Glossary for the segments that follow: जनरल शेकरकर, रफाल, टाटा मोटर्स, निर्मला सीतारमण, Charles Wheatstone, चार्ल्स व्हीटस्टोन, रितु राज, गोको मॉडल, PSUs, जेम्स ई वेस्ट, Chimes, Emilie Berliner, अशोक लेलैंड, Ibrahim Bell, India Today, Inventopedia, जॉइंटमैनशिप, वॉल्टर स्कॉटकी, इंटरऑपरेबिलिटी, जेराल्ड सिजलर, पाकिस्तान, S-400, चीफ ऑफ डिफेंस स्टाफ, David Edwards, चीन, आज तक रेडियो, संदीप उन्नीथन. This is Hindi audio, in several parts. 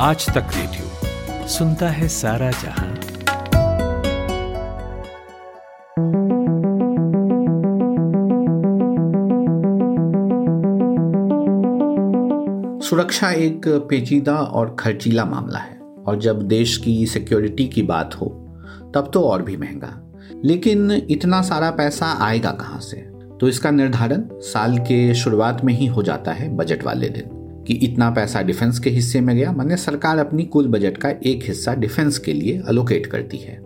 आज तक रेडियो सुनता है सारा जहां। सुरक्षा एक पेचीदा और खर्चीला मामला है और जब देश की सिक्योरिटी की बात हो तब तो और भी महंगा। लेकिन इतना सारा पैसा आएगा कहां से, तो इसका निर्धारण साल के शुरुआत में ही हो जाता है बजट वाले दिन, कि इतना पैसा डिफेंस के हिस्से में गया। माने सरकार अपनी कुल बजट का एक हिस्सा डिफेंस के लिए अलोकेट करती है।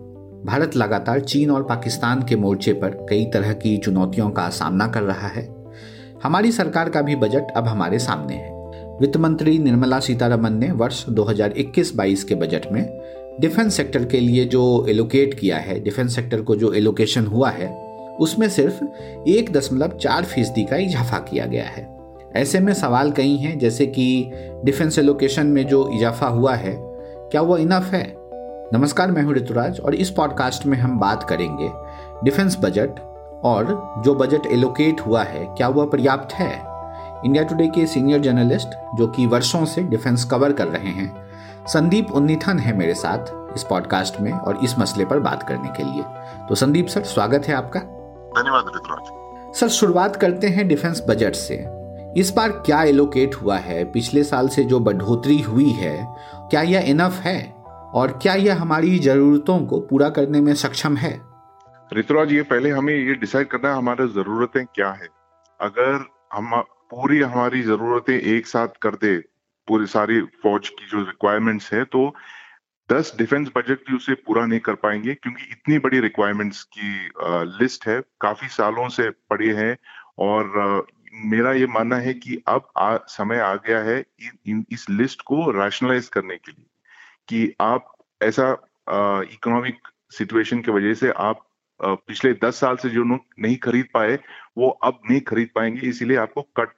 भारत लगातार चीन और पाकिस्तान के मोर्चे पर कई तरह की चुनौतियों का सामना कर रहा है। हमारी सरकार का भी बजट अब हमारे सामने है। वित्त मंत्री निर्मला सीतारमण ने वर्ष 2021-22 के बजट में डिफेंस सेक्टर के लिए जो एलोकेट किया है, डिफेंस सेक्टर को जो एलोकेशन हुआ है, उसमें सिर्फ 1.4% का इजाफा किया गया है। ऐसे में सवाल कई हैं, जैसे कि डिफेंस एलोकेशन में जो इजाफा हुआ है क्या वो इनफ है। नमस्कार, मैं हूँ रितु राज और इस पॉडकास्ट में हम बात करेंगे डिफेंस बजट और जो बजट एलोकेट हुआ है क्या वह पर्याप्त है। इंडिया टुडे के सीनियर जर्नलिस्ट जो कि वर्षों से डिफेंस कवर कर रहे हैं, संदीप उन्नीथन है मेरे साथ इस पॉडकास्ट में और इस मसले पर बात करने के लिए। तो संदीप सर, स्वागत है आपका। धन्यवाद ऋतुराज सर। शुरुआत करते हैं डिफेंस बजट से। इस बार क्या एलोकेट हुआ है, पिछले साल से जो बढ़ोतरी हुई है क्या यह इनफ है और क्या यह हमारी जरूरतों को पूरा करने में सक्षम है। ऋतुराज, ये पहले हमें ये डिसाइड करना है हमारी जरूरतें क्या है। अगर हम पूरी हमारी जरूरतें एक साथ कर दे, पूरी सारी फौज की जो रिक्वायरमेंट्स है, तो 10 डिफेंस बजट भी उसे पूरा नहीं कर पाएंगे, क्योंकि इतनी बड़ी रिक्वायरमेंट्स की लिस्ट है, काफी सालों से पड़ी है। और मेरा ये मानना है कि अब समय आ गया है इस लिस्ट को रैशनलाइज करने के लिए, कि आप ऐसा इकोनॉमिक सिचुएशन की वजह से आप पिछले 10 साल से जो नहीं खरीद पाए वो अब नहीं खरीद पाएंगे, इसीलिए आपको कट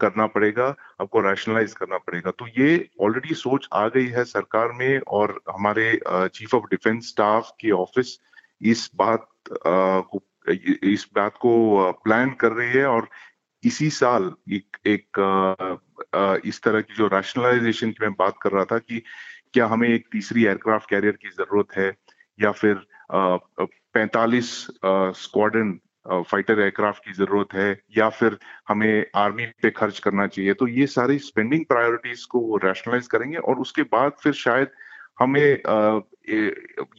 करना पड़ेगा, आपको रैशनलाइज करना पड़ेगा। तो ये ऑलरेडी सोच आ गई है सरकार में, और हमारे चीफ ऑफ डिफेंस स्टाफ की ऑफिस इस बात को प्लान कर रही है, और इसी साल एक इस तरह की जो रैशनलाइजेशन की मैं बात कर रहा था, कि क्या हमें एक तीसरी एयरक्राफ्ट कैरियर की जरूरत है, या फिर 45 स्क्वाड्रन फाइटर एयरक्राफ्ट की जरूरत है, या फिर हमें आर्मी पे खर्च करना चाहिए। तो ये सारी स्पेंडिंग प्रायोरिटीज को रैशनलाइज करेंगे, और उसके बाद फिर शायद हमें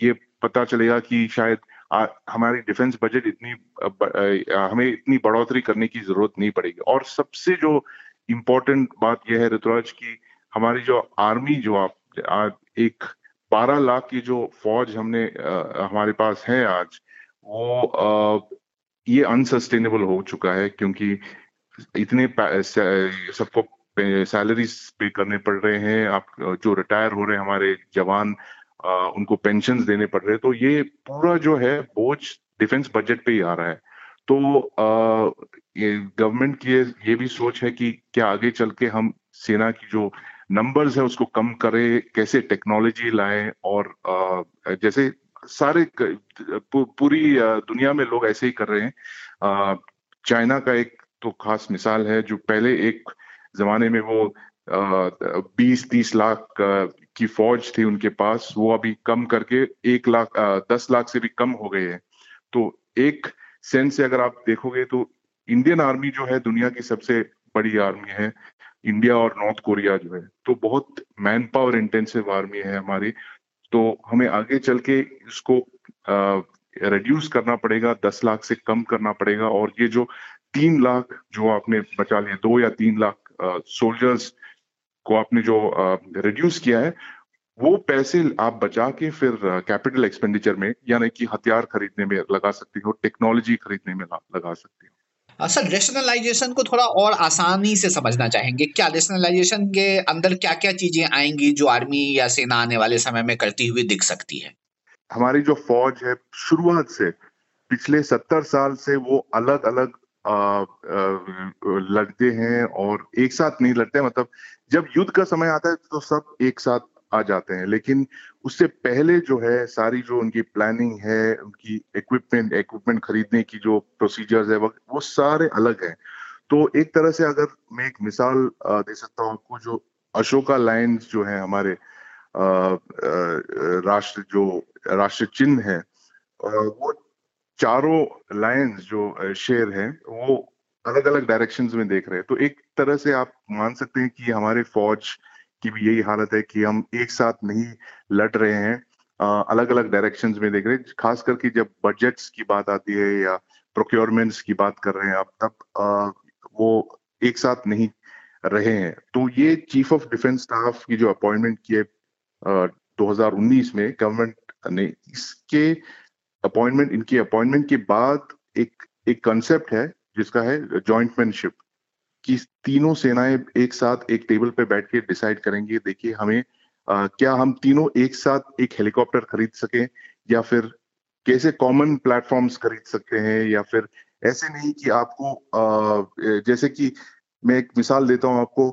ये पता चलेगा कि शायद हमारी डिफेंस बजट हमें इतनी बढ़ोतरी करने की जरूरत नहीं पड़ेगी। और सबसे जो इम्पोर्टेंट बात यह है ऋतुराज, की हमारी जो आर्मी, जो आप एक 12 लाख की जो फौज हमारे पास है आज, वो ये अनसस्टेनेबल हो चुका है, क्योंकि इतने सबको सैलरीज पे करने पड़ रहे हैं, आप जो रिटायर हो रहे हैं हमारे जवान, उनको पेंशन्स देने पड़ रहे हैं। तो ये पूरा जो है बोझ डिफेंस बजट पे ही आ रहा है। तो गवर्नमेंट की ये भी सोच है कि क्या आगे चल के हम सेना की जो नंबर्स है उसको कम करें, कैसे टेक्नोलॉजी लाएं, और जैसे सारे पूरी दुनिया में लोग ऐसे ही कर रहे हैं। चाइना का एक तो खास मिसाल है, जो पहले एक जमाने में वो 20-30 लाख की फौज थी उनके पास, वो अभी कम करके 1 लाख 10 लाख से भी कम हो गए हैं। तो एक सेंस से अगर आप देखोगे तो इंडियन आर्मी जो है दुनिया की सबसे बड़ी आर्मी है, इंडिया और नॉर्थ कोरिया जो है, तो बहुत मैन पावर इंटेंसिव आर्मी है हमारी। तो हमें आगे चल के इसको रिड्यूस करना पड़ेगा, 10 लाख से कम करना पड़ेगा। और ये जो 3 लाख जो आपने बचा लिए, 2 या 3 लाख सोल्जर्स को आपने जो रिड्यूस किया है, वो पैसे आप बचा के फिर कैपिटल एक्सपेंडिचर में, यानी कि हथियार खरीदने में लगा सकते हो, टेक्नोलॉजी खरीदने में लगा सकते हो। सर, रेशनलाइजेशन को थोड़ा और आसानी से समझना चाहेंगे क्या। रेशनलाइजेशन के अंदर क्या क्या चीजें आएंगी जो आर्मी या सेना आने वाले समय में करती हुई दिख सकती है। हमारी जो फौज है शुरुआत से पिछले 70 साल से वो अलग अलग लड़ते हैं, और एक साथ नहीं लड़ते, मतलब जब युद्ध का समय आता है तो सब एक साथ आ जाते हैं। लेकिन उससे पहले जो है सारी जो उनकी प्लानिंग है, उनकी इक्विपमेंट खरीदने की जो प्रोसीजर्स है वो सारे अलग हैं। तो एक तरह से अगर मैं एक मिसाल दे सकता हूँ आपको, जो अशोका लाइन्स जो है हमारे राष्ट्र जो राष्ट्र चिन्ह है वो चारों लायंस जो शेर हैं वो अलग अलग डायरेक्शंस में देख रहे हैं। तो एक तरह से आप मान सकते हैं कि हमारे फौज की भी यही हालत है कि हम एक साथ नहीं लड़ रहे हैं, अलग अलग डायरेक्शंस में देख रहे हैं। खास करके जब बजट्स की बात आती है या प्रोक्योरमेंट्स की बात कर रहे हैं आप, तब वो एक साथ नहीं रहे हैं। तो ये चीफ ऑफ डिफेंस स्टाफ की जो अपॉइंटमेंट की है 2019 में गवर्नमेंट ने, इसके अपॉइंटमेंट इनकी अपॉइंटमेंट के बाद एक कंसेप्ट है जिसका है जॉइंटमैनशिप, कि तीनों सेनाएं एक साथ एक टेबल पे बैठ के डिसाइड करेंगे, देखिए हमें क्या हम तीनों एक साथ एक हेलीकॉप्टर खरीद सकें या फिर कैसे कॉमन प्लेटफॉर्म्स खरीद सकते हैं, या फिर ऐसे नहीं कि आपको जैसे कि मैं एक मिसाल देता हूं आपको,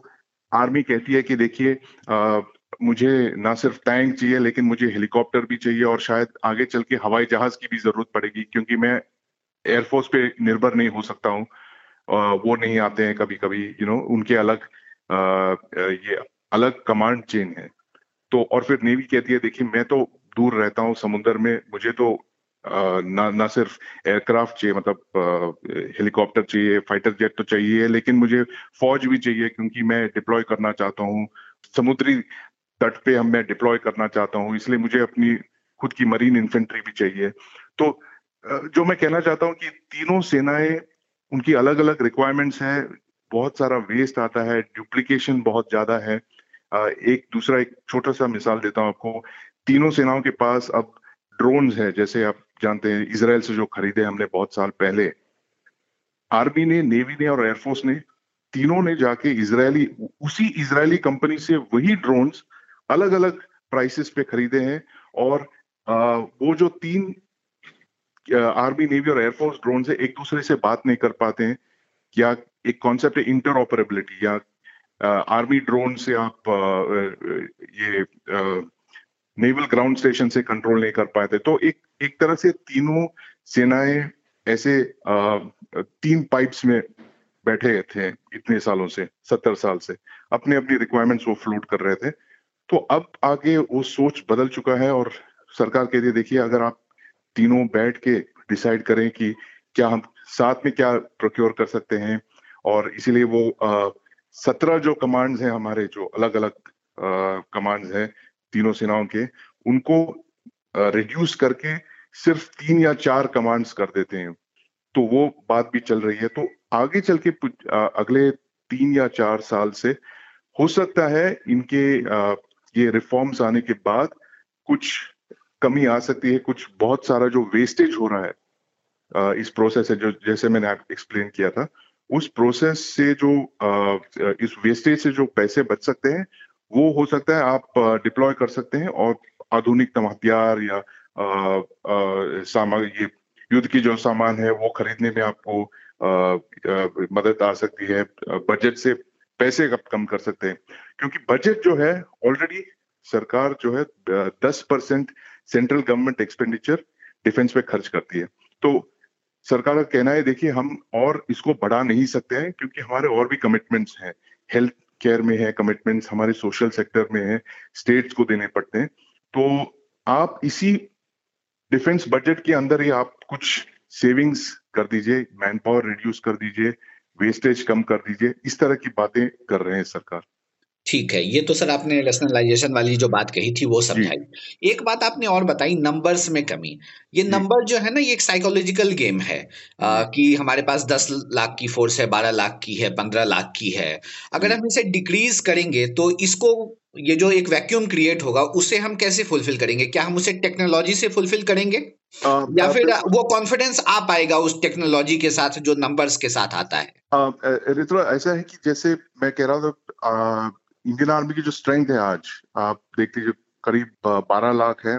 आर्मी कहती है कि देखिए मुझे ना सिर्फ टैंक चाहिए लेकिन मुझे हेलीकॉप्टर भी चाहिए और शायद आगे चल के हवाई जहाज की भी जरूरत पड़ेगी क्योंकि मैं एयरफोर्स पे निर्भर नहीं हो सकता हूँ, वो नहीं आते हैं कभी कभी, यू नो, उनके अलग ये अलग कमांड चेन है। तो और फिर नेवी कहती है देखिए मैं तो दूर रहता हूँ समुद्र में, मुझे तो ना सिर्फ एयरक्राफ्ट चाहिए, मतलब हेलीकॉप्टर चाहिए, फाइटर जेट तो चाहिए, लेकिन मुझे फौज भी चाहिए क्योंकि मैं डिप्लॉय करना चाहता हूँ समुद्री तट पे, मैं डिप्लॉय करना चाहता हूँ, इसलिए मुझे अपनी खुद की मरीन इन्फेंट्री भी चाहिए। तो जो मैं कहना चाहता हूँ कि तीनों सेनाएं, उनकी अलग अलग रिक्वायरमेंट्स हैं, बहुत सारा वेस्ट आता है, डुप्लीकेशन बहुत ज्यादा है। एक छोटा सा मिसाल देता हूँ आपको, तीनों सेनाओं के पास अब ड्रोन है, जैसे आप जानते हैं इसराइल से जो खरीदे हमने बहुत साल पहले, आर्मी ने, नेवी ने और एयरफोर्स ने, तीनों ने जाके उसी इजरायली कंपनी से वही ड्रोन अलग अलग प्राइसेस पे खरीदे हैं और वो जो तीन आर्मी, नेवी और एयरफोर्स ड्रोन से एक दूसरे से बात नहीं कर पाते हैं। या एक कॉन्सेप्ट है इंटरऑपरेबिलिटी, या आर्मी ड्रोन से आप नेवल ग्राउंड स्टेशन से कंट्रोल नहीं कर पाते। तो एक तरह से तीनों सेनाएं ऐसे तीन पाइप्स में बैठे थे इतने सालों से, 70 साल से, अपने अपनी रिक्वायरमेंट्स वो फ्लोट कर रहे थे। तो अब आगे वो सोच बदल चुका है और सरकार कहती है देखिए अगर आप तीनों बैठ के डिसाइड करें कि क्या हम साथ में क्या प्रोक्योर कर सकते हैं, और इसीलिए वो 17 जो कमांड्स हैं हमारे, जो अलग अलग कमांड्स हैं तीनों सेनाओं के, उनको रिड्यूस करके सिर्फ 3 या 4 कमांड्स कर देते हैं। तो वो बात भी चल रही है। तो आगे चल के अगले 3 या 4 साल से हो सकता है इनके ये रिफॉर्म्स आने के बाद कुछ कमी आ सकती है, कुछ बहुत सारा जो वेस्टेज हो रहा है इस प्रोसेस से, जो जैसे मैंने एक्सप्लेन किया था, उस प्रोसेस से जो इस वेस्टेज से जो पैसे बच सकते हैं वो हो सकता है आप डिप्लॉय कर सकते हैं और आधुनिक हथियार या ये युद्ध की जो सामान है वो खरीदने में आपको मदद आ सकती है। बजट से पैसे कम कर सकते हैं क्योंकि बजट जो है ऑलरेडी सरकार जो है 10% सेंट्रल गवर्नमेंट एक्सपेंडिचर डिफेंस पे खर्च करती है। तो सरकार का कहना है देखिए हम और इसको बढ़ा नहीं सकते हैं क्योंकि हमारे और भी कमिटमेंट्स हैं, हेल्थ केयर में है कमिटमेंट्स, हमारे सोशल सेक्टर में है, स्टेट्स को देने पड़ते हैं। तो आप इसी डिफेंस बजट के अंदर ही आप कुछ सेविंग्स कर दीजिए, मैन पावर रिड्यूस कर दीजिए, वेस्टेज कम कर दीजिए, इस तरह की बातें कर रहे हैं सरकार। ठीक है, ये तो सर आपने रेशनलाइजेशन वाली जो बात कही थी वो समझाई। एक बात आपने और बताई, नंबर्स में कमी। ये नंबर जो है ना ये एक साइकोलॉजिकल गेम है कि हमारे पास 10 लाख की फोर्स है, 12 लाख की है, 15 लाख की है। अगर हम इसे डिक्रीज करेंगे तो इसको, ये जो एक वैक्यूम क्रिएट होगा उसे हम कैसे फुलफिल करेंगे? क्या हम उसे टेक्नोलॉजी से फुलफिल करेंगे या फिर वो कॉन्फिडेंस आ पाएगा उस टेक्नोलॉजी के साथ जो नंबर्स के साथ आता है? रितु, ऐसा है कि जैसे मैं कह रहा था इंडियन आर्मी की जो स्ट्रेंथ है आज आप देखते हैं करीब 12 लाख है,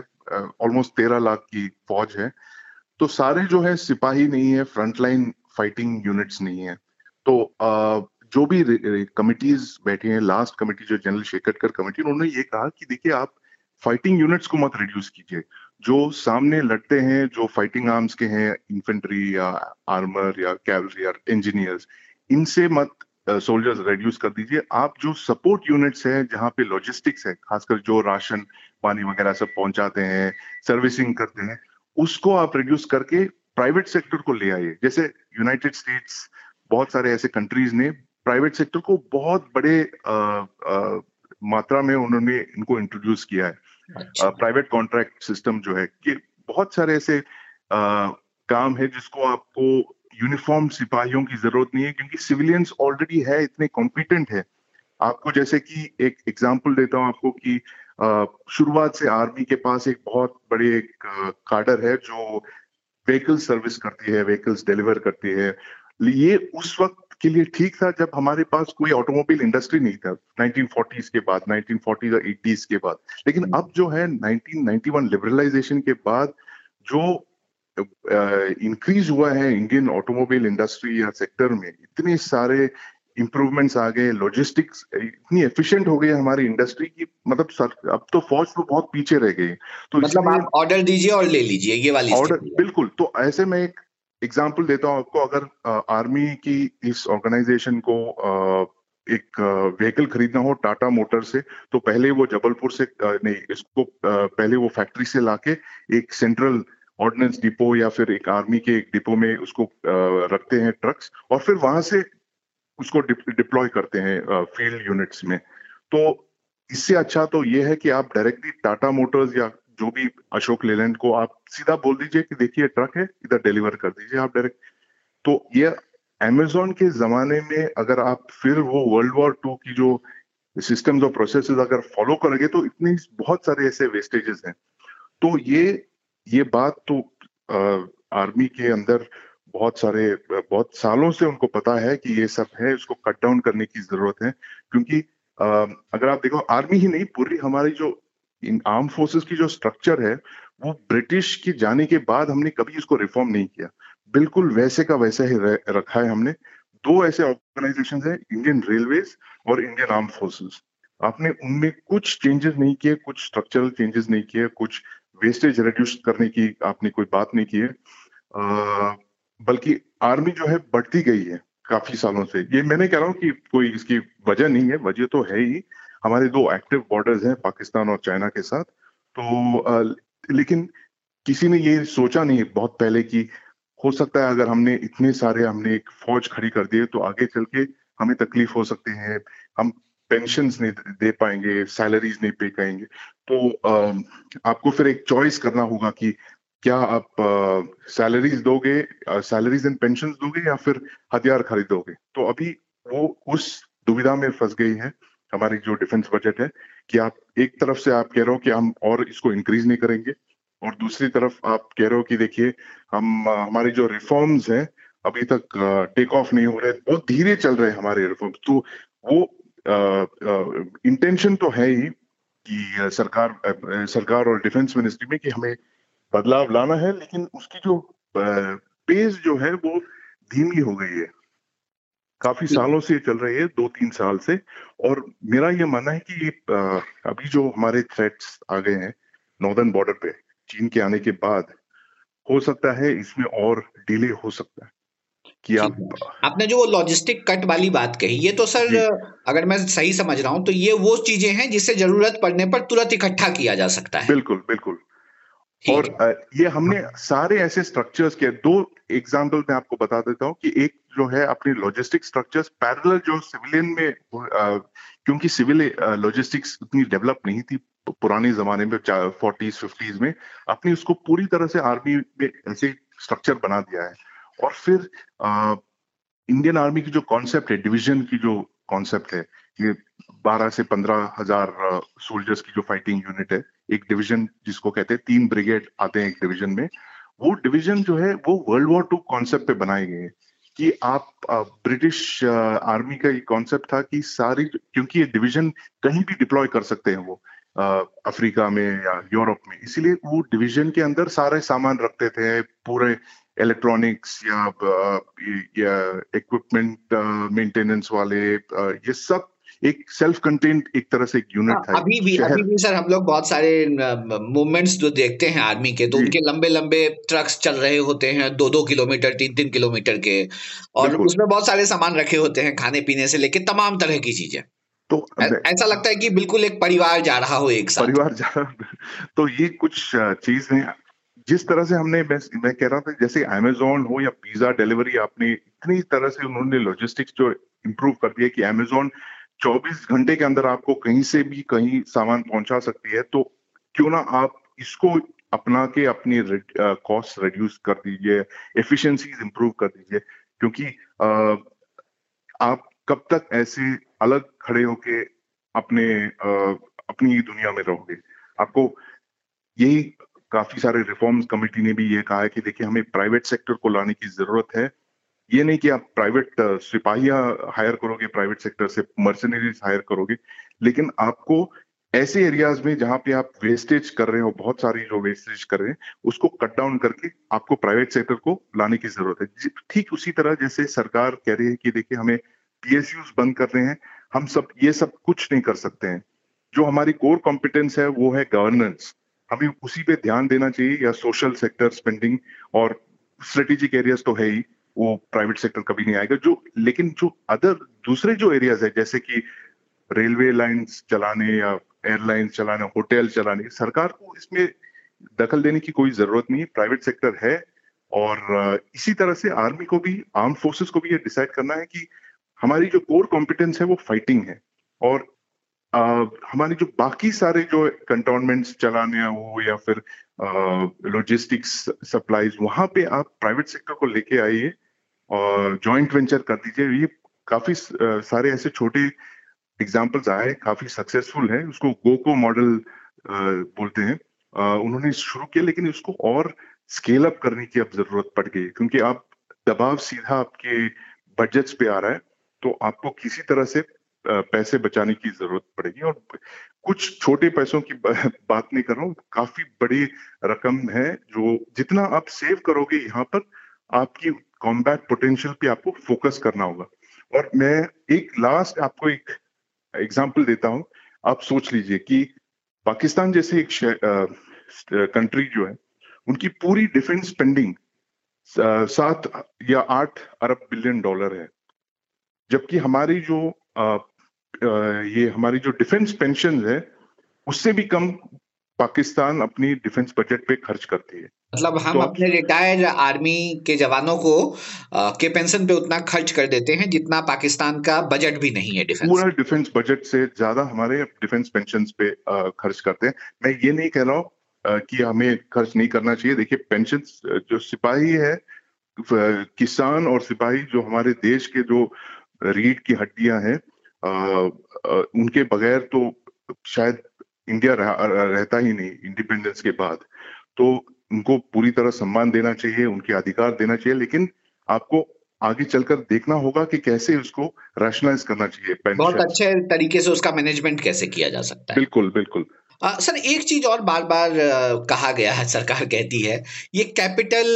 ऑलमोस्ट 13 लाख की फौज है। तो सारे जो है सिपाही नहीं है, फ्रंटलाइन फाइटिंग यूनिट्स नहीं है। तो जो भी कमिटीज बैठी हैं, लास्ट कमेटी जो जनरल शेकरकर कमेटी, उन्होंने ये कहा कि देखिए आप फाइटिंग यूनिट्स को मत रिड्यूस कीजिए, जो सामने लड़ते हैं जो फाइटिंग आर्म्स के हैं, इन्फेंट्री या आर्मर या कैवलरी या इंजीनियर्स, इनसे मत सोल्जर्स रेड्यूस कर दीजिए, आप जो सपोर्ट यूनिट्स हैं जहाँ पे लॉजिस्टिक्स है, खासकर जो राशन पानी वगैरह सब पहुंचाते हैं, सर्विसिंग करते हैं, उसको आप रिड्यूस करके प्राइवेट सेक्टर को ले आइए। जैसे यूनाइटेड स्टेट्स, बहुत सारे ऐसे कंट्रीज ने प्राइवेट सेक्टर को बहुत बड़े मात्रा में उन्होंने इनको इंट्रोड्यूस किया है। प्राइवेट कॉन्ट्रैक्ट सिस्टम जो है कि बहुत सारे ऐसे काम है जिसको आपको यूनिफॉर्म सिपाहियों की जरूरत नहीं है, क्योंकि सिविलियंस ऑलरेडी है, इतने कॉम्पिटेंट है। आपको जैसे कि एक एग्जांपल देता हूं आपको कि शुरुआत से आर्मी के पास एक बहुत बड़े एक काडर है जो व्हीकल सर्विस करती है, व्हीकल्स डिलीवर करती है। ये उस वक्त के लिए ठीक था जब हमारे पास कोई ऑटोमोबाइल इंडस्ट्री नहीं था 1940s के बाद, 1940s और 80s के बाद। लेकिन अब जो है 1991 लिबरलाइजेशन के बाद जो इंक्रीज हुआ है इंडियन ऑटोमोबाइल इंडस्ट्री या सेक्टर में, इतने सारे इम्प्रूवमेंट्स आ गए, लॉजिस्टिक्स इतनी एफिशिएंट हो गई है हमारी इंडस्ट्री की, मतलब सर अब तो फौज तो बहुत पीछे रह गई। तो मतलब आप ऑर्डर दीजिए और ले लीजिए, ये वाली ऑर्डर बिल्कुल। तो ऐसे मैं एक एग्जांपल देता हूं आपको, अगर आर्मी की इस ऑर्गेनाइजेशन को एक व्हीकल खरीदना हो टाटा मोटर से, तो पहले वो जबलपुर से नहीं, इसको पहले वो फैक्ट्री से लाके एक सेंट्रल ऑर्डिनेंस डिपो या फिर एक आर्मी के एक डिपो में उसको रखते हैं ट्रक्स, और फिर वहां से उसको डिप्लॉय करते हैं फील्ड यूनिट्स में। तो इससे अच्छा तो ये है कि आप डायरेक्टली टाटा मोटर्स या जो भी अशोक लेलैंड को आप सीधा बोल दीजिए कि देखिए ट्रक है, इधर डिलीवर कर दीजिए आप डायरेक्ट। तो ये अमेजोन के जमाने में अगर आप फिर वो वर्ल्ड वॉर 2 की जो सिस्टम्स और प्रोसेसेस अगर फॉलो करेंगे तो इतने बहुत सारे ऐसे वेस्टेजेस हैं। तो ये बात तो आर्मी के अंदर बहुत सालों से उनको पता है कि ये सब है, इसको कट डाउन करने की जरूरत है। क्योंकि अगर आप देखो आर्मी ही नहीं, पूरी हमारी जो इन आर्म फोर्सेस की जो स्ट्रक्चर है वो ब्रिटिश की जाने के बाद हमने कभी इसको रिफॉर्म नहीं किया, बिल्कुल वैसे का वैसा ही रखा है हमने। दो ऐसे ऑर्गेनाइजेशंस हैं, इंडियन रेलवेज और इंडियन आर्म फोर्सेस, आपने उनमें कुछ चेंजेस नहीं किए, कुछ स्ट्रक्चरल चेंजेस नहीं किए, कुछ वेस्टेज रिड्यूस करने की आपने कोई बात नहीं की है, बल्कि आर्मी जो है बढ़ती गई है काफी सालों से। ये मैंने कह रहा हूँ कि कोई इसकी वजह नहीं है, वजह तो है ही, हमारे दो एक्टिव बॉर्डर्स हैं पाकिस्तान और चाइना के साथ। तो लेकिन किसी ने ये सोचा नहीं बहुत पहले कि हो सकता है अगर हमने इतने सारे हमने एक फौज खड़ी कर दी तो आगे चल के हमें तकलीफ हो सकती है, हम पेंशन्स नहीं दे पाएंगे, सैलरीज नहीं पे करेंगे। तो आपको फिर एक चॉइस करना होगा कि क्या आप सैलरीज दोगे, सैलरीज एंड पेंशन्स दोगे, या फिर हथियार खरीदोगे। तो अभी वो उस दुविधा में फंस गई है हमारी जो डिफेंस बजट है कि आप एक तरफ से आप कह रहे हो कि हम और इसको इंक्रीज नहीं करेंगे, और दूसरी तरफ आप कह रहे हो कि देखिए हम हमारे जो रिफॉर्म्स हैं अभी तक टेक ऑफ नहीं हो रहे, बहुत धीरे चल रहे हैं हमारे रिफॉर्म्स। तो वो इंटेंशन तो है ही कि सरकार और डिफेंस मिनिस्ट्री में कि हमें बदलाव लाना है, लेकिन उसकी जो पेस जो है वो धीमी हो गई है, काफी सालों से चल रही है, 2-3 साल से। और मेरा ये मानना है कि अभी जो हमारे थ्रेट्स आ गए हैं नॉर्दर्न बॉर्डर पे चीन के आने के बाद, हो सकता है इसमें और डिले हो सकता है। कि आपने जो लॉजिस्टिक कट वाली बात कही, ये तो सर अगर मैं सही समझ रहा हूँ तो ये वो चीजें हैं जिससे जरूरत पड़ने पर तुरंत इकट्ठा किया जा सकता है। बिल्कुल बिल्कुल। और ये हमने सारे ऐसे स्ट्रक्चर्स के दो एग्जांपल मैं आपको बता देता हूँ कि एक जो है अपने लॉजिस्टिक स्ट्रक्चर्स पैरेलल जो सिविलियन में, क्योंकि सिविल लॉजिस्टिक्स उतनी डेवलप नहीं थी पुराने जमाने में 40s 50s में, अपनी उसको पूरी तरह से आर्मी में ऐसे स्ट्रक्चर बना दिया है। और फिर इंडियन आर्मी की जो कॉन्सेप्ट है, डिविजन की जो कॉन्सेप्ट है, ये 12 से 15 हजार सोल्जर्स की जो फाइटिंग यूनिट है, एक डिवीजन जिसको कहते हैं, 3 ब्रिगेड आते हैं एक डिवीजन में। वो डिवीजन जो है वो वर्ल्ड वॉर 2 कॉन्सेप्ट पे बनाए गए हैं कि आप ब्रिटिश आर्मी का ये कॉन्सेप्ट था कि सारी, क्योंकि ये डिवीजन कहीं भी डिप्लॉय कर सकते हैं वो अफ्रीका में या यूरोप में, इसीलिए वो डिवीजन के अंदर सारे सामान रखते थे, पूरे इलेक्ट्रॉनिक्स या इक्विपमेंट मेंटेनेंस वाले ये सब एक सेल्फ कंटेंट एक तरह से एक यूनिट था। अभी भी सर हम लोग बहुत सारे मूवमेंट्स जो देखते हैं आर्मी के, तो उनके लंबे लंबे ट्रक्स चल रहे होते हैं 2-2 किलोमीटर 3-3 किलोमीटर के, और उसमें बहुत सारे सामान रखे होते हैं खाने पीने से लेके तमाम तरह की चीजें। तो ऐसा लगता है कि बिल्कुल एक परिवार जा रहा हो, एक साथ परिवार जा रहा। तो ये कुछ चीज है जिस तरह से हमने, मैं कह रहा था जैसे अमेज़न हो या पिज्जा डिलीवरी, आपने इतनी तरह से उन्होंने लॉजिस्टिक्स जो इम्प्रूव कर दिया कि अमेज़न 24 घंटे के अंदर आपको कहीं से भी कहीं सामान पहुंचा सकती है। तो क्यों ना आप इसको अपना के अपनी कॉस्ट रिड्यूस कर दीजिए, एफिशिएंसीज इम्प्रूव कर दीजिए, क्योंकि आप कब तक ऐसे अलग खड़े होके अपनी दुनिया में रहोगे। आपको यही काफी सारे रिफॉर्म्स कमेटी ने भी ये कहा है कि देखिए हमें प्राइवेट सेक्टर को लाने की जरूरत है। ये नहीं कि आप प्राइवेट सिपाहिया हायर करोगे, प्राइवेट सेक्टर से मर्सनरीज हायर करोगे, लेकिन आपको ऐसे एरियाज में जहां पे आप वेस्टेज कर रहे हो, बहुत सारी जो वेस्टेज कर रहे हैं उसको कट डाउन करके आपको प्राइवेट सेक्टर को लाने की जरूरत है। ठीक उसी तरह जैसे सरकार कह रही है कि देखिए हमें PSUs बंद कर रहे हैं, हम सब ये सब कुछ नहीं कर सकते हैं। जो हमारी कोर कॉम्पिटेंस है वो है गवर्नेंस, हमें उसी पे ध्यान देना चाहिए, या सोशल सेक्टर स्पेंडिंग और स्ट्रेटेजिक एरियाज तो है ही, वो प्राइवेट सेक्टर कभी नहीं आएगा। लेकिन जो दूसरे जो एरियाज है जैसे कि रेलवे लाइंस चलाने या एयरलाइंस चलाने, होटल चलाने, सरकार को इसमें दखल देने की कोई जरूरत नहीं है, प्राइवेट सेक्टर है। और इसी तरह से आर्मी को भी, आर्म फोर्सेस को भी ये डिसाइड करना है कि हमारी जो कोर कॉम्पिटेंस है वो फाइटिंग है, और हमारे जो बाकी सारे जो कंटोनमेंट्स चलाने हो या फिर लॉजिस्टिक्स सप्लाईज, वहां पे आप प्राइवेट सेक्टर को लेके आइए और जॉइंट वेंचर कर दीजिए। ये काफी सारे ऐसे छोटे एग्जांपल्स आए, काफी सक्सेसफुल है, उसको गोको मॉडल बोलते हैं, उन्होंने शुरू किया लेकिन उसको और स्केल अप करने की अब जरूरत पड़ गई, क्योंकि आप दबाव सीधा आपके बजट्स पे आ रहा है, तो आपको किसी तरह से पैसे बचाने की जरूरत पड़ेगी। और कुछ छोटे पैसों की बात नहीं कर रहा हूँ, काफी बड़ी रकम है जो जितना आप सेव करोगे यहाँ पर आपकी कॉम्बैट पोटेंशियल पे आपको फोकस करना होगा। और मैं एक लास्ट आपको एक एग्जांपल देता हूँ। आप सोच लीजिए कि पाकिस्तान जैसे एक कंट्री जो है, उनकी पूरी डिफेंस स्पेंडिंग 7 या 8 अरब बिलियन डॉलर है, जबकि हमारी जो हमारी जो डिफेंस पेंशन है उससे भी कम पाकिस्तान अपनी डिफेंस बजट पे खर्च करती है। मतलब हम अपने रिटायर्ड आर्मी के जवानों को के पेंशन पे उतना खर्च कर देते हैं जितना पाकिस्तान का बजट भी नहीं है। पूरा डिफेंस बजट से ज्यादा हमारे डिफेंस पेंशन पे खर्च करते हैं। मैं ये नहीं कह रहा हूँ कि हमें खर्च नहीं करना चाहिए। देखिए पेंशन जो सिपाही है, किसान और सिपाही जो हमारे देश के जो रीढ़ की हड्डियां हैं, उनके बगैर तो शायद इंडिया रहता ही नहीं इंडिपेंडेंस के बाद। तो उनको पूरी तरह सम्मान देना चाहिए, उनके अधिकार देना चाहिए, लेकिन आपको आगे चलकर देखना होगा कि कैसे उसको रैशनलाइज करना चाहिए, बहुत अच्छे तरीके से उसका मैनेजमेंट कैसे किया जा सकता है। बिल्कुल बिल्कुल। सर एक चीज और बार बार कहा गया है, सरकार कहती है ये कैपिटल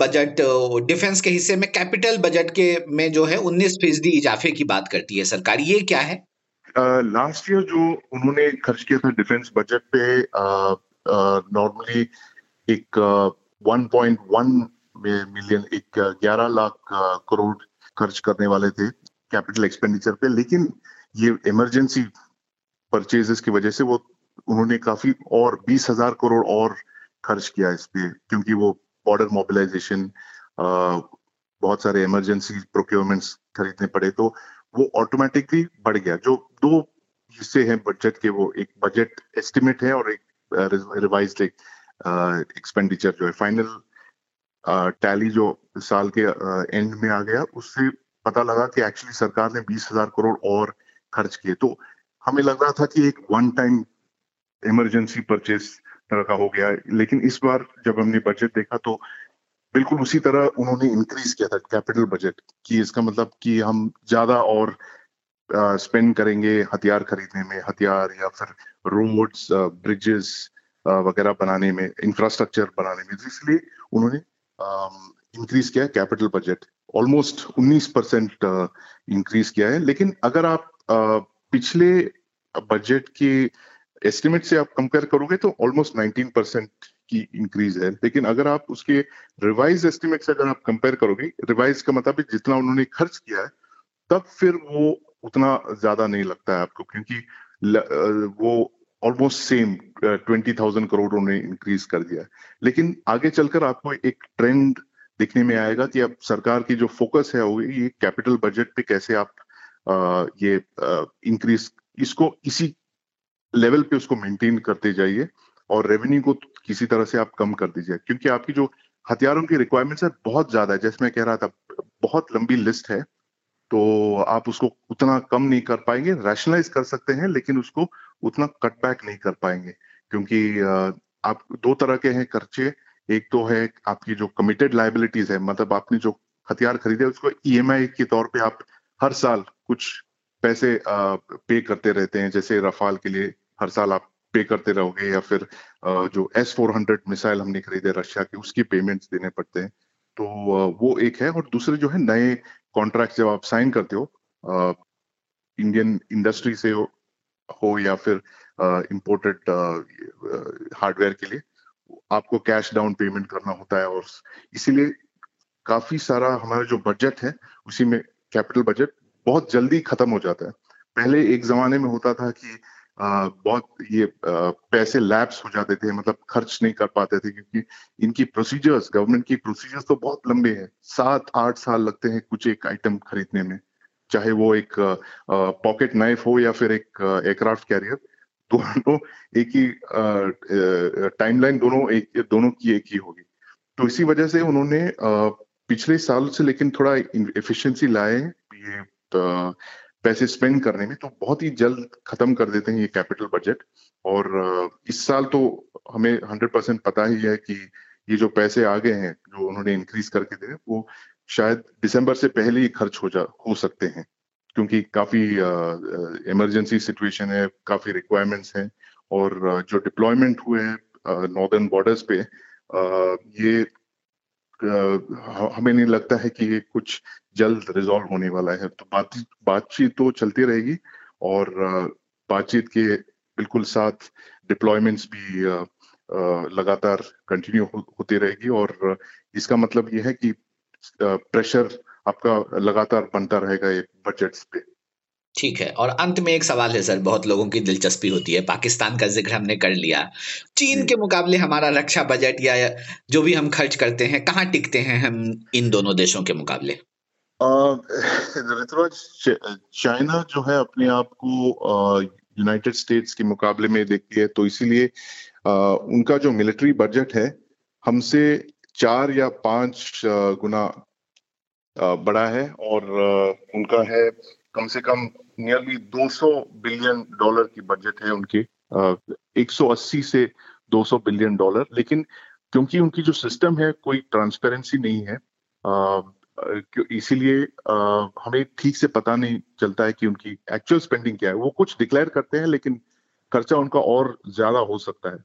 बजट, डिफेंस के हिस्से में कैपिटल बजट के में जो है 19% इजाफे की बात करती है सरकार, ये क्या है? लास्ट ईयर जो उन्होंने खर्च किया था डिफेंस बजट पे, नॉर्मली एक 1.1 मिलियन, एक 11 लाख करोड़ खर्च करने वाले थे कैपिटल एक्सपेंडिचर पे, लेकिन ये इमरजेंसी परचेजेस की वजह से वो उन्होंने काफी और 20,000 करोड़ और खर्च किया इस पे, क्योंकि वो बॉर्डर मोबिलाइजेशन, बहुत सारे इमरजेंसी प्रोक्योरमेंट्स खरीदने पड़े, तो वो ऑटोमेटिकली बढ़ गया। जो दो हिस्से हैं बजट के, वो एक बजट एस्टिमेट है और एक रिवाइज्ड एक्सपेंडिचर जो है, फाइनल टैली जो साल के एंड में आ गया, उससे पता लगा कि एक्चुअली सरकार ने 20,000 करोड़ और खर्च किए। तो हमें लग रहा था कि एक वन टाइम इमरजेंसी परचेज तरह का हो गया, लेकिन इस बार जब हमने बजट देखा तो बिल्कुल उसी तरह उन्होंने इंक्रीज किया था कैपिटल बजट की। इसका मतलब कि हम ज्यादा और स्पेंड करेंगे हथियार खरीदने में, हथियार या फिर रोड्स, ब्रिजेस वगैरह बनाने में, इंफ्रास्ट्रक्चर बनाने में, इसलिए उन्होंने इंक्रीज किया कैपिटल बजट, ऑलमोस्ट 19% इंक्रीज किया है। लेकिन अगर आप पिछले बजट के एस्टिमेट से आप कंपेयर करोगे तो ऑलमोस्ट 19% की इंक्रीज है, लेकिन अगर आप उसके रिवाइज एस्टिमेट से अगर आप कंपेयर करोगे, रिवाइज का मतलब जितना उन्होंने खर्च किया है, तब फिर वो उतना ज्यादा नहीं लगता है आपको, क्योंकि वो ऑलमोस्ट सेम 20,000 करोड़ उन्होंने इंक्रीज कर दिया है। लेकिन आगे चलकर आपको एक ट्रेंड दिखने में आएगा कि अब सरकार की जो फोकस है होगी ये कैपिटल बजट पे कैसे आप ये इंक्रीज इसको इसी लेवल पे उसको मेंटेन करते जाइए और रेवेन्यू को किसी तरह से आप कम कर दीजिए, क्योंकि आपकी जो हथियारों की रिक्वायरमेंट्स है बहुत ज्यादा है। जैसे मैं कह रहा था, बहुत लंबी लिस्ट है, तो आप उसको उतना कम नहीं कर पाएंगे। रैशनलाइज कर सकते हैं लेकिन उसको उतना कटबैक नहीं कर पाएंगे, क्योंकि आप दो तरह के हैं खर्चे। एक तो है आपकी जो कमिटेड लाइबिलिटीज है, मतलब आपने जो हथियार खरीदे उसको EMI के तौर पे आप हर साल कुछ पैसे पे करते रहते हैं, जैसे रफाल के लिए हर साल आप पे करते रहोगे, या फिर जो S-400 मिसाइल हमने खरीदे रशिया की उसकी पेमेंट्स देने पड़ते हैं, तो वो एक है। और दूसरे जो है नए कॉन्ट्रैक्ट जब आप साइन करते हो इंडियन इंडस्ट्री से हो या फिर इम्पोर्टेड हार्डवेयर के लिए आपको कैश डाउन पेमेंट करना होता है, और इसीलिए काफी सारा हमारा जो बजट है उसी में कैपिटल बजट बहुत जल्दी खत्म हो जाता है। पहले एक जमाने में होता था कि बहुत ये पैसे लैप्स हो जाते थे, मतलब खर्च नहीं कर पाते थे, क्योंकि इनकी प्रोसीजर्स, गवर्नमेंट की प्रोसीजर्स तो बहुत लंबे हैं, 7-8 साल लगते हैं कुछ एक आइटम खरीदने में, चाहे वो एक पॉकेट नाइफ हो या फिर एक एयरक्राफ्ट कैरियर। दोनों एक ही टाइमलाइन, दोनों की एक ही होगी। तो इसी वजह से उन्होंने पिछले साल से लेकिन थोड़ा एफिशिएंसी लाए ये पैसे स्पेंड करने में, तो बहुत ही जल्द खत्म कर देते हैं ये कैपिटल बजट। और इस साल तो हमें 100% पता ही है कि ये जो पैसे आ गए हैं जो उन्होंने इंक्रीज करके दिए, वो शायद दिसंबर से पहले ही खर्च हो सकते हैं, क्योंकि काफी इमरजेंसी सिचुएशन है, काफी रिक्वायरमेंट्स हैं, और जो डिप्लॉयमेंट हुए हैं नॉर्दर्न बॉर्डर्स पे, ये हमें नहीं लगता है कि ये कुछ जल्द रिजॉल्व होने वाला है। तो बातचीत तो चलती रहेगी, और बातचीत के बिल्कुल साथ डिप्लॉयमेंट्स भी लगातार कंटिन्यू होती रहेगी, और इसका मतलब ये है कि प्रेशर आपका लगातार बनता रहेगा ये बजट्स पे। ठीक है, और अंत में एक सवाल है सर, बहुत लोगों की दिलचस्पी होती है, पाकिस्तान का जिक्र हमने कर लिया, चीन के मुकाबले हमारा रक्षा बजट या जो भी हम खर्च करते हैं कहाँ टिकते हैं हम इन दोनों देशों के मुकाबले? चाइना जो है अपने आप को यूनाइटेड स्टेट्स के मुकाबले में देखती है, तो इसीलिए उनका जो मिलिट्री बजट है हमसे 4 या 5 गुना बड़ा है, और उनका है कम से कम नियरली $200 बिलियन की बजट है उनके, 180 से 200 बिलियन डॉलर। लेकिन क्योंकि उनकी जो सिस्टम है कोई ट्रांसपेरेंसी नहीं है, इसीलिए हमें ठीक से पता नहीं चलता है कि उनकी एक्चुअल स्पेंडिंग क्या है। वो कुछ डिक्लेयर करते हैं लेकिन खर्चा उनका और ज्यादा हो सकता है।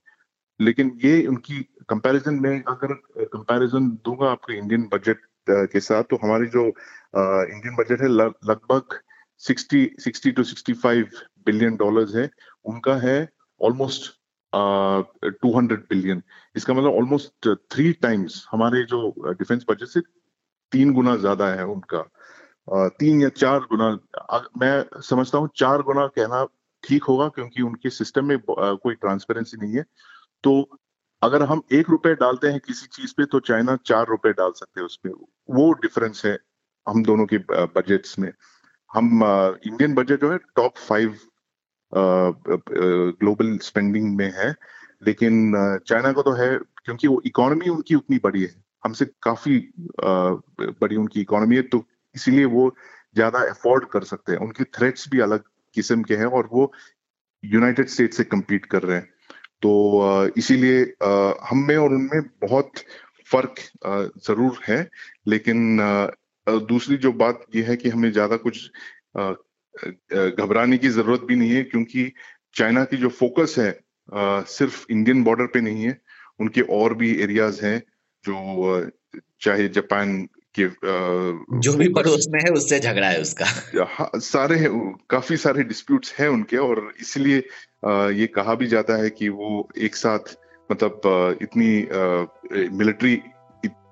लेकिन ये उनकी कंपैरिजन में, अगर कंपैरिजन दूंगा आपके इंडियन बजट के साथ, तो हमारी जो इंडियन बजट है लगभग 60 to 65 बिलियन डॉलर्स है, उनका है ऑलमोस्ट 200 बिलियन। इसका मतलब ऑलमोस्ट 3 टाइम्स हमारे जो डिफेंस बजट से 3 गुना ज्यादा है उनका, 3 या 4 गुना। मैं समझता हूँ 4 गुना कहना ठीक होगा, क्योंकि उनके सिस्टम में कोई ट्रांसपेरेंसी नहीं है। तो अगर हम ₹1 डालते हैं किसी चीज पे तो चाइना ₹4 डाल सकते हैं उसमें, वो डिफरेंस है हम दोनों के बजट्स में। हम इंडियन बजट जो है टॉप 5 ग्लोबल स्पेंडिंग में है, लेकिन चाइना को तो है, क्योंकि वो इकोनॉमी उनकी उतनी बड़ी है, हमसे काफी बड़ी उनकी इकोनॉमी है, तो इसीलिए वो ज्यादा एफोर्ड कर सकते हैं। उनके थ्रेट्स भी अलग किस्म के हैं और वो यूनाइटेड स्टेट से कम्पीट कर रहे हैं, तो इसीलिए हम में और उनमें बहुत फर्क जरूर है। लेकिन दूसरी जो बात यह है कि हमें ज्यादा कुछ घबराने की जरूरत भी नहीं है, क्योंकि चाइना की जो फोकस है सिर्फ इंडियन बॉर्डर पे नहीं है, उनके और भी एरियाज हैं जो चाहे जापान कि जो भी पड़ोस में है उससे झगड़ा है उसका, सारे है, काफी सारे डिस्प्यूट्स हैं उनके, और इसलिए ये कहा भी जाता है कि वो एक साथ मतलब इतनी मिलिट्री,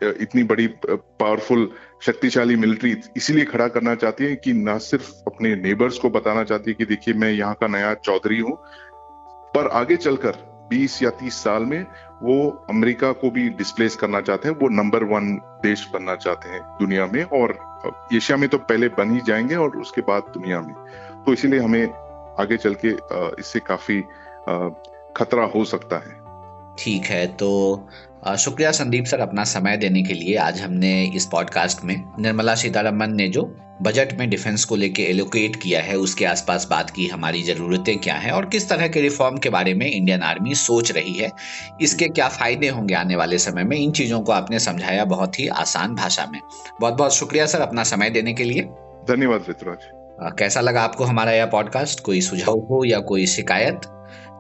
इतनी बड़ी पावरफुल शक्तिशाली मिलिट्री इसीलिए खड़ा करना चाहती है कि ना सिर्फ अपने नेबर्स को बताना चाहती है कि देखिए मैं यहाँ का नया चौधरी हूँ, पर आगे चलकर 20 या 30 साल में वो अमेरिका को भी डिस्प्लेस करना चाहते हैं, वो नंबर 1 देश बनना चाहते हैं दुनिया में, और एशिया में तो पहले बन ही जाएंगे और उसके बाद दुनिया में। तो इसीलिए हमें आगे चल के इससे काफी खतरा हो सकता है। ठीक है, तो शुक्रिया संदीप सर अपना समय देने के लिए। आज हमने इस पॉडकास्ट में निर्मला सीतारमण ने जो बजट में डिफेंस को लेके एलोकेट किया है उसके आसपास बात की, हमारी ज़रूरतें क्या हैं और किस तरह के रिफॉर्म के बारे में इंडियन आर्मी सोच रही है, इसके क्या फ़ायदे होंगे आने वाले समय में, इन चीज़ों को आपने समझाया बहुत ही आसान भाषा में। बहुत बहुत शुक्रिया सर अपना समय देने के लिए। धन्यवाद रितु राज। कैसा लगा आपको हमारा यह पॉडकास्ट? कोई सुझाव हो या कोई शिकायत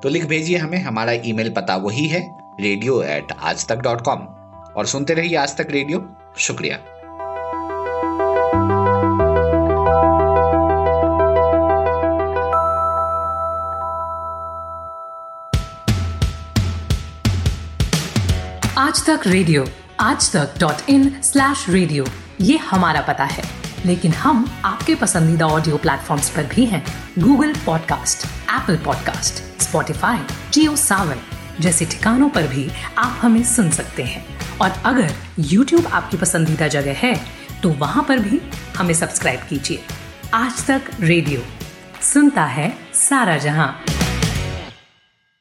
तो लिख भेजिए हमें। हमारा ईमेल पता वही है radio@aajtak.com, और सुनते रहिए आज तक रेडियो। शुक्रिया। आज तक रेडियो aajtak.in/radio ये हमारा पता है, लेकिन हम आपके पसंदीदा ऑडियो प्लेटफॉर्म्स पर भी हैं। Google podcast, Apple podcast, Spotify, JioSaavn जैसे ठिकानों पर भी आप हमें सुन सकते हैं। और अगर YouTube आपकी पसंदीदा जगह है तो वहां पर भी हमें सब्सक्राइब कीजिए। आज तक रेडियो सुनता है सारा जहां।